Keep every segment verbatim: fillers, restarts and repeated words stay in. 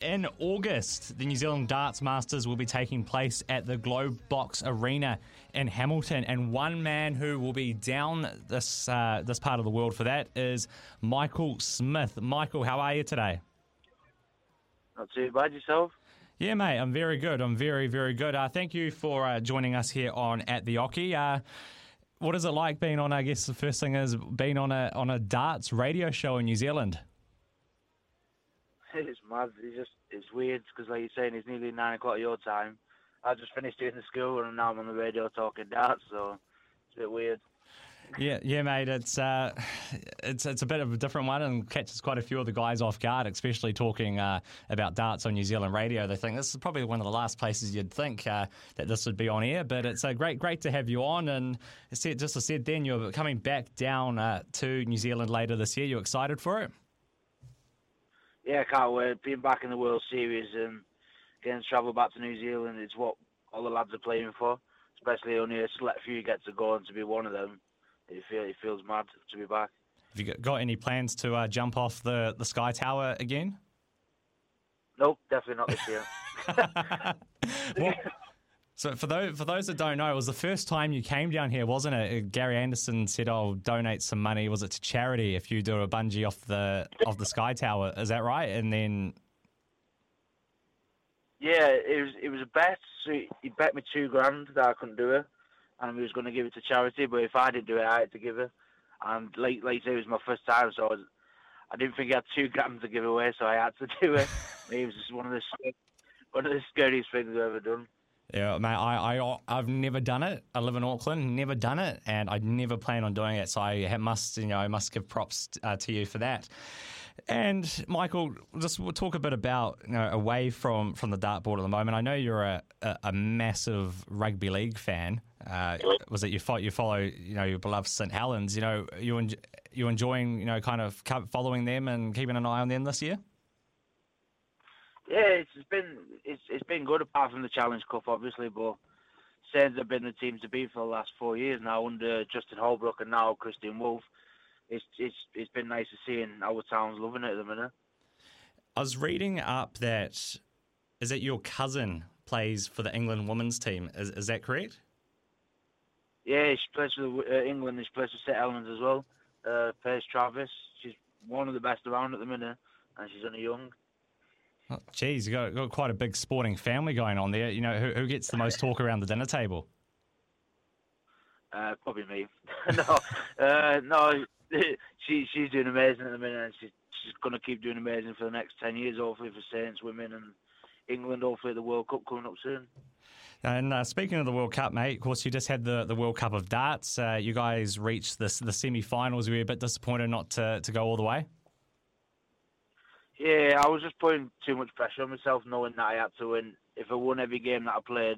In August, the New Zealand Darts Masters will be taking place at the Globe Box Arena in Hamilton, and one man who will be down this uh, this part of the world for that is Michael Smith. Michael, how are you today? Not too bad, yourself? Yeah, mate, I'm very good. I'm very, very good. Uh, thank you for uh, joining us here on At The Ockey. Uh, what is it like being on, I guess the first thing is, being on a on a darts radio show in New Zealand? It's mad. It's just it's weird because, like you're saying, it's nearly nine o'clock your time. I just finished doing the school and now I'm on the radio talking darts, so it's a bit weird. Yeah, yeah, mate. It's uh, it's it's a bit of a different one and catches quite a few of the guys off guard, especially talking uh, about darts on New Zealand radio. They think this is probably one of the last places you'd think uh, that this would be on air. But it's uh, great, great to have you on. And said, just as I said, then you're coming back down uh, to New Zealand later this year. You excited for it? Yeah, I can't wait. Being back in the World Series and getting to travel back to New Zealand, it's what all the lads are playing for, especially only a select few get to go and to be one of them. It, feel, it feels mad to be back. Have you got any plans to uh, jump off the, the Sky Tower again? Nope, definitely not this year. Well, so for those, for those that don't know, it was the first time you came down here, wasn't it? Gary Anderson said, "I'll donate some money." Was it to charity if you do a bungee off the off the Sky Tower? Is that right? And then, yeah, it was it was a bet. So he, he bet me two grand that I couldn't do it, and he was going to give it to charity. But if I didn't do it, I had to give it. And like like it was my first time, so I, was, I didn't think I had two grand to give away, so I had to do it. It was just one of the one of the scariest things I've ever done. Yeah, mate, I, I, I've never done it. I live in Auckland, never done it, and I never plan on doing it. So I must, you know, I must give props uh, to you for that. And Michael, just we'll talk a bit about, you know, away from, from the dartboard at the moment. I know you're a, a, a massive rugby league fan. Uh, was it you follow, you follow, you know, your beloved Saint Helens? You know, you en- you enjoying, you know, kind of following them and keeping an eye on them this year? Yeah, it's been it's it's been good apart from the Challenge Cup, obviously. But Saints have been the team to beat for the last four years now under Justin Holbrook and now Christine Wolfe. It's it's it's been nice to see, and our town's loving it at the minute. I was reading up that is that your cousin plays for the England women's team. Is is that correct? Yeah, she plays for uh, England. And she plays for Saint Helens as well. Uh, Paige Travis. She's one of the best around at the minute, and she's only young. Oh, geez, you got, got quite a big sporting family going on there. You know, who, who gets the most talk around the dinner table? Uh, probably me. no, uh, no, she she's doing amazing at the minute, and she's, she's going to keep doing amazing for the next ten years, hopefully for Saints women and England. Hopefully, the World Cup coming up soon. And uh, speaking of the World Cup, mate, of course, you just had the, the World Cup of darts. Uh, you guys reached this, the semi-finals. We were a bit disappointed not to, to go all the way. Yeah, I was just putting too much pressure on myself, knowing that I had to win. If I won every game that I played,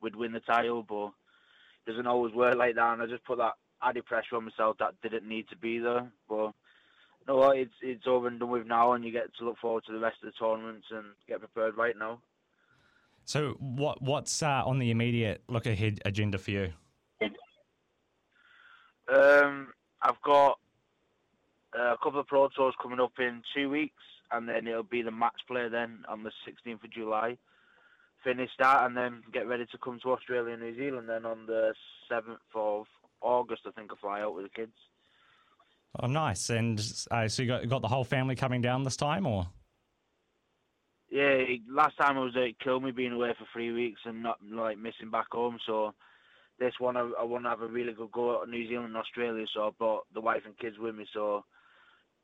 we'd win the title, but it doesn't always work like that. And I just put that added pressure on myself that didn't need to be there. But you know what, it's, it's over and done with now, and you get to look forward to the rest of the tournaments and get prepared right now. So what what's uh, on the immediate look-ahead agenda for you? Um, I've got a couple of pro tours coming up in two weeks. And then it'll be the match play then on the sixteenth of July. Finish that and then get ready to come to Australia and New Zealand. Then on the seventh of August, I think I fly out with the kids. Oh, nice. And uh, so you got, got the whole family coming down this time, or? Yeah, last time I was there, it killed me being away for three weeks and not like missing back home. So this one, I, I want to have a really good go at New Zealand and Australia. So I brought the wife and kids with me, so...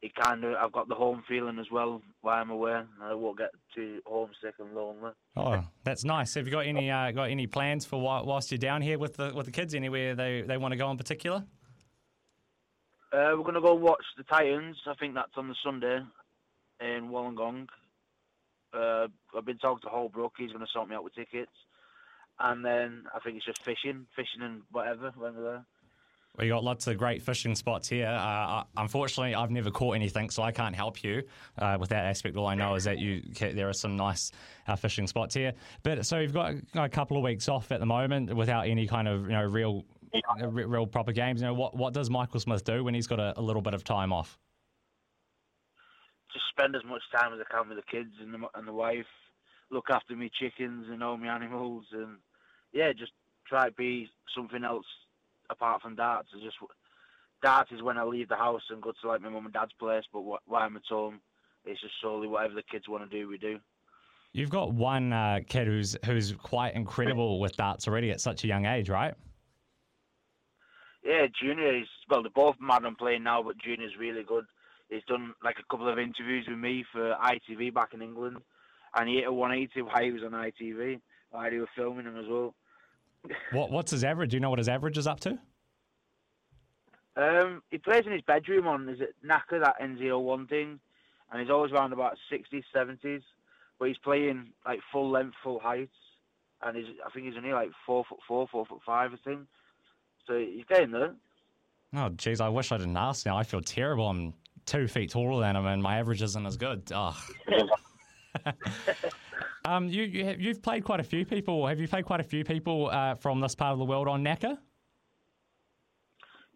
It kind of, I've got the home feeling as well while I'm away. I won't get too homesick and lonely. Oh, that's nice. Have you got any uh, got any plans for whilst you're down here with the with the kids? Anywhere they, they want to go in particular? Uh, we're going to go watch the Titans. I think that's on the Sunday in Wollongong. Uh, I've been talking to Holbrook. He's going to sort me out with tickets. And then I think it's just fishing, fishing and whatever when we're there. We got lots of great fishing spots here. Uh, unfortunately, I've never caught anything, so I can't help you uh, with that aspect. All I know is that you there are some nice uh, fishing spots here. But so you've got a couple of weeks off at the moment without any kind of you know real, real proper games. You know what what does Michael Smith do when he's got a, a little bit of time off? just spend as much time as I can with the kids and the, and the wife, look after me chickens and all my animals, and yeah, just try to be something else apart from darts. I just darts is when I leave the house and go to like my mum and dad's place, but wh- while I'm at home, it's just solely whatever the kids want to do, we do. You've got one uh, kid who's who's quite incredible with darts already at such a young age, right? Yeah, Junior is, well, they're both mad on playing now, but Junior's really good. He's done like a couple of interviews with me for I T V back in England, and he hit a one eighty while he was on I T V. I do filming him as well. What What's his average? Do you know what his average is up to? Um, he plays in his bedroom on, is it Naka, that N Z oh one thing, and he's always around about sixties, seventies, but he's playing like full length, full height, and he's, I think he's only like four foot four, four foot five, I think. So he's getting there. Oh, geez, I wish I didn't ask now. I feel terrible. I'm two feet taller than him, and my average isn't as good. Oh. um, you, you have, you've played quite a few people. Have you played quite a few people uh, from this part of the world on Naka?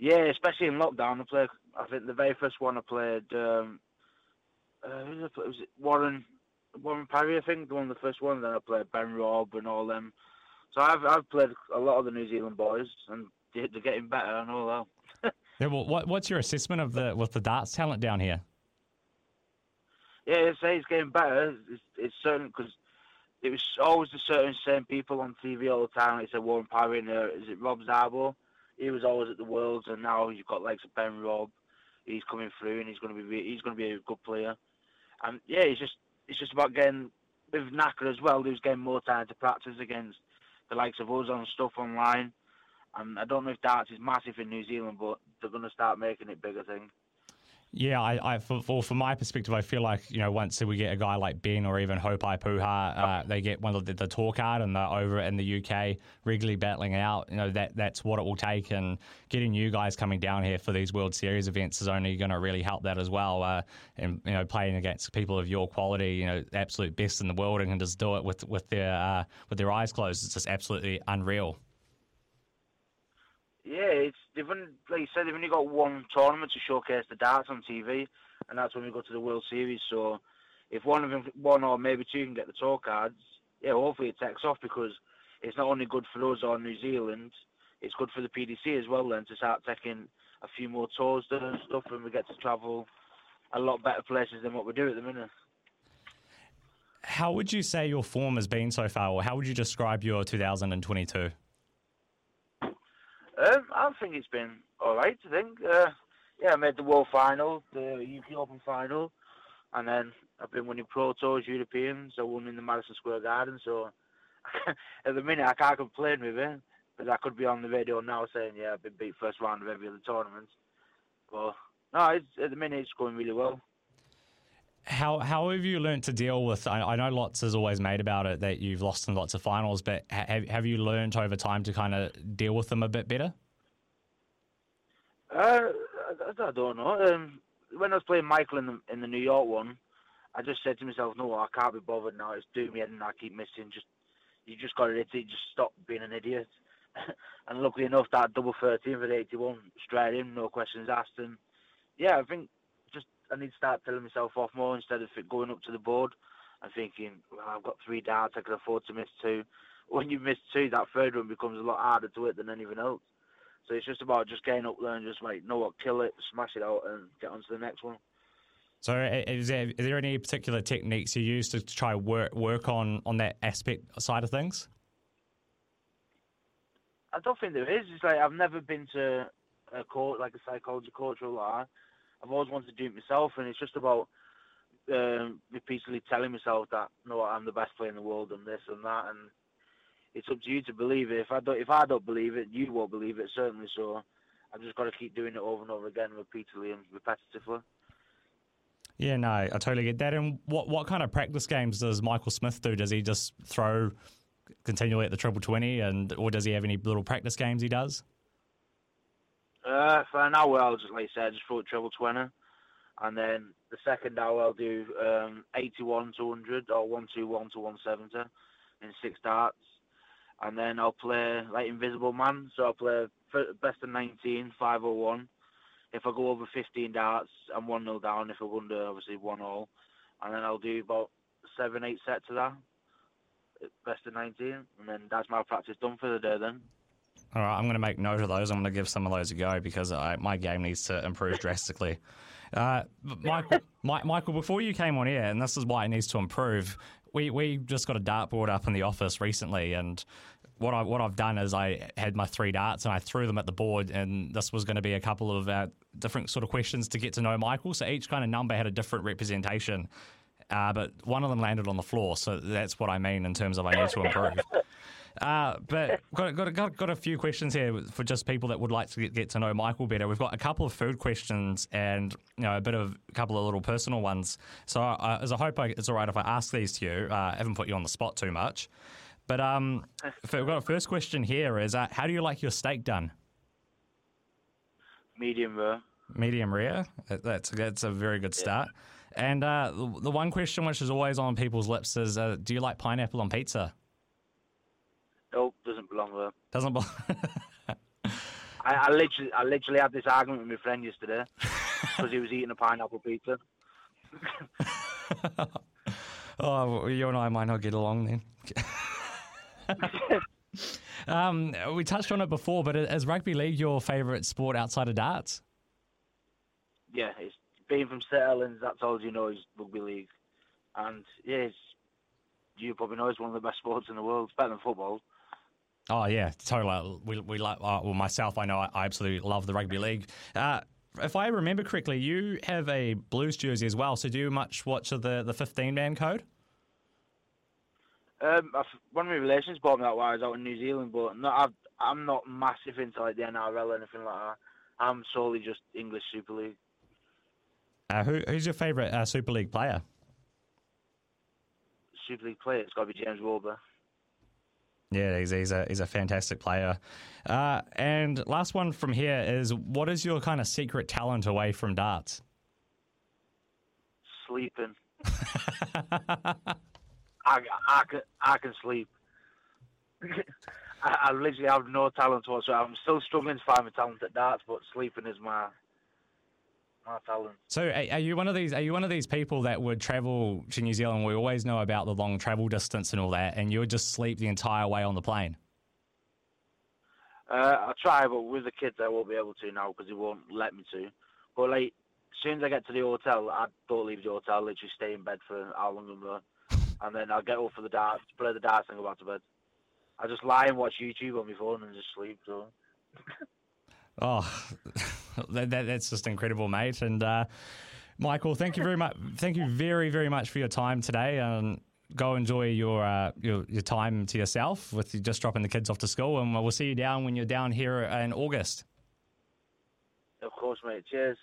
Yeah, especially in lockdown. I played, I think the very first one I played, um, uh, who did I play? Was it Warren Warren Parry, I think, the one of the first one. Then I played Ben Robb and all them. So I've I've played a lot of the New Zealand boys, and they're getting better. I know that. Yeah, well, what, what's your assessment of the with the darts talent down here? Yeah, I say it's getting better. It's, it's certain, because it was always the certain same people on T V all the time. It's a Warren Parry and a, is it Rob Zabo? He was always at the Worlds, and now you've got like Ben Robb. He's coming through, and he's going to be he's going to be a good player. And yeah, it's just it's just about getting with Naka as well. Who's getting more time to practice against the likes of us on stuff online. And I don't know if darts is massive in New Zealand, but they're going to start making it bigger thing. Yeah, I, I for, for from my perspective, I feel like, you know, once we get a guy like Ben or even Hopai Puhar, uh, they get one of the, the tour card and they're over in the U K regularly battling out. You know, that that's what it will take, and getting you guys coming down here for these World Series events is only going to really help that as well. Uh, and you know, playing against people of your quality, you know, absolute best in the world, and can just do it with with their uh, with their eyes closed. It's just absolutely unreal. Yeah, it's they've only, like you said, they've only got one tournament to showcase the darts on T V, and that's when we go to the World Series. So if one of them, one or maybe two, can get the tour cards, yeah, hopefully it takes off, because it's not only good for us or New Zealand, it's good for the P D C as well then, to start taking a few more tours and stuff, and we get to travel a lot better places than what we do at the minute. How would you say your form has been so far, or how would you describe your two thousand twenty-two? Um, I think it's been all right, I think. Uh, yeah, I made the World Final, the U K Open Final, and then I've been winning Pro Tours, Europeans. I won in the Madison Square Garden, so at the minute I can't complain with it, because I could be on the radio now saying, yeah, I've been beat first round of every other tournament. But no, it's, at the minute it's going really well. How how have you learnt to deal with, I, I know lots is always made about it, that you've lost in lots of finals, but have, have you learnt over time to kind of deal with them a bit better? Uh, I, I don't know. Um, when I was playing Michael in the, in the New York one, I just said to myself, no, I can't be bothered now. It's doing me in and I keep missing. Just You just got to just stop being an idiot. And luckily enough, that double thirteen for the eighty-one, straight in, no questions asked. And yeah, I think I need to start telling myself off more, instead of going up to the board and thinking, well, I've got three darts, I can afford to miss two. When you miss two, that third one becomes a lot harder to hit than anything else. So it's just about just getting up there and just like, know what, kill it, smash it out, and get on to the next one. So is there, is there any particular techniques you use to try to work, work on, on that aspect side of things? I don't think there is. It's like I've never been to a coach, like a psychology coach or like that. I've always wanted to do it myself, and it's just about um, repeatedly telling myself that, no, I'm the best player in the world, and this and that, and it's up to you to believe it. If I don't, if I don't believe it, you won't believe it, certainly. So I've just got to keep doing it over and over again, repeatedly and repetitively. Yeah, no, I totally get that. And what what kind of practice games does Michael Smith do? Does he just throw continually at the triple twenty, and or does he have any little practice games he does? Uh, for an hour, I'll just, like I said, just throw it treble twenty, and then the second hour I'll do um, eighty-one to one hundred or one twenty-one to one seventy in six darts, and then I'll play like Invisible Man, so I'll play best of nineteen, five oh one, if I go over fifteen darts, I'm one nil down. If I go under, obviously one all. And then I'll do about seven, eight sets of that. Best of nineteen. And then that's my practice done for the day then. All right, I'm going to make note of those. I'm going to give some of those a go because I, my game needs to improve drastically. Uh, Michael, Mike, Michael, before you came on air, and this is why it needs to improve, we, we just got a dartboard up in the office recently, and what, I, what I've done is I had my three darts and I threw them at the board, and this was going to be a couple of uh, different sort of questions to get to know Michael. So each kind of number had a different representation, uh, but one of them landed on the floor, so that's what I mean in terms of I need to improve. Uh, but got, got got got a few questions here for just people that would like to get, get to know Michael better. We've got a couple of food questions and you know a bit of a couple of little personal ones. So uh, as I hope I, it's all right if I ask these to you. Uh, I haven't put you on the spot too much. But um, we've got a first question here is uh, how do you like your steak done? Medium rare. Medium rare. That, that's that's a very good start. Yeah. And uh, the, the one question which is always on people's lips is, uh, do you like pineapple on pizza? Nope, doesn't belong there. Doesn't belong. I, I literally, I literally had this argument with my friend yesterday because he was eating a pineapple pizza. Oh, well, you and I might not get along then. um, we touched on it before, but is rugby league your favourite sport outside of darts? Yeah, it's being from Saint Helens. That's all you know is rugby league, and yeah, it's, you probably know it's one of the best sports in the world. It's better than football. Oh, yeah, totally. We, we like, uh, well, myself, I know I, I absolutely love the rugby league. Uh, if I remember correctly, you have a Blues jersey as well. So do you much watch the, the fifteen-man code? Um, I've, one of my relations bought me that while I was out in New Zealand, but no, I've, I'm not massive into like the N R L or anything like that. I'm solely just English Super League. Uh, who, who's your favourite uh, Super League player? Super League player, it's got to be James Wade. Yeah, he's, he's a he's a fantastic player. Uh, and last one from here is, what is your kind of secret talent away from darts? Sleeping. I, I, can, I can sleep. I, I literally have no talent whatsoever. I'm still struggling to find my talent at darts, but sleeping is my... So, are you one of these? Are you one of these people that would travel to New Zealand? We always know about the long travel distance and all that, and you would just sleep the entire way on the plane. Uh, I'll try, but with the kids, I won't be able to now because they won't let me to. But like, as soon as I get to the hotel, I don't leave the hotel. I literally stay in bed for how long I'm there, and then I'll get up for the darts, play the darts, and go back to bed. I just lie and watch YouTube on my phone and just sleep. So. Oh, that, that, that's just incredible, mate. And uh, Michael, thank you very much. Thank you very, very much for your time today. And go enjoy your, uh, your your time to yourself with you just dropping the kids off to school. And we'll see you down when you're down here in August. Of course, mate. Cheers.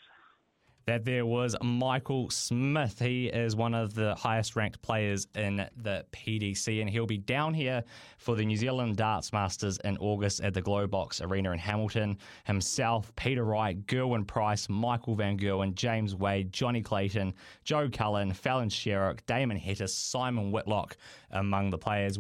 That there was Michael Smith. He is one of the highest-ranked players in the P D C, and he'll be down here for the New Zealand Darts Masters in August at the Globe Box Arena in Hamilton. Himself, Peter Wright, Gerwyn Price, Michael van Gerwen, James Wade, Johnny Clayton, Joe Cullen, Fallon Sherrock, Damon Heta, Simon Whitlock among the players.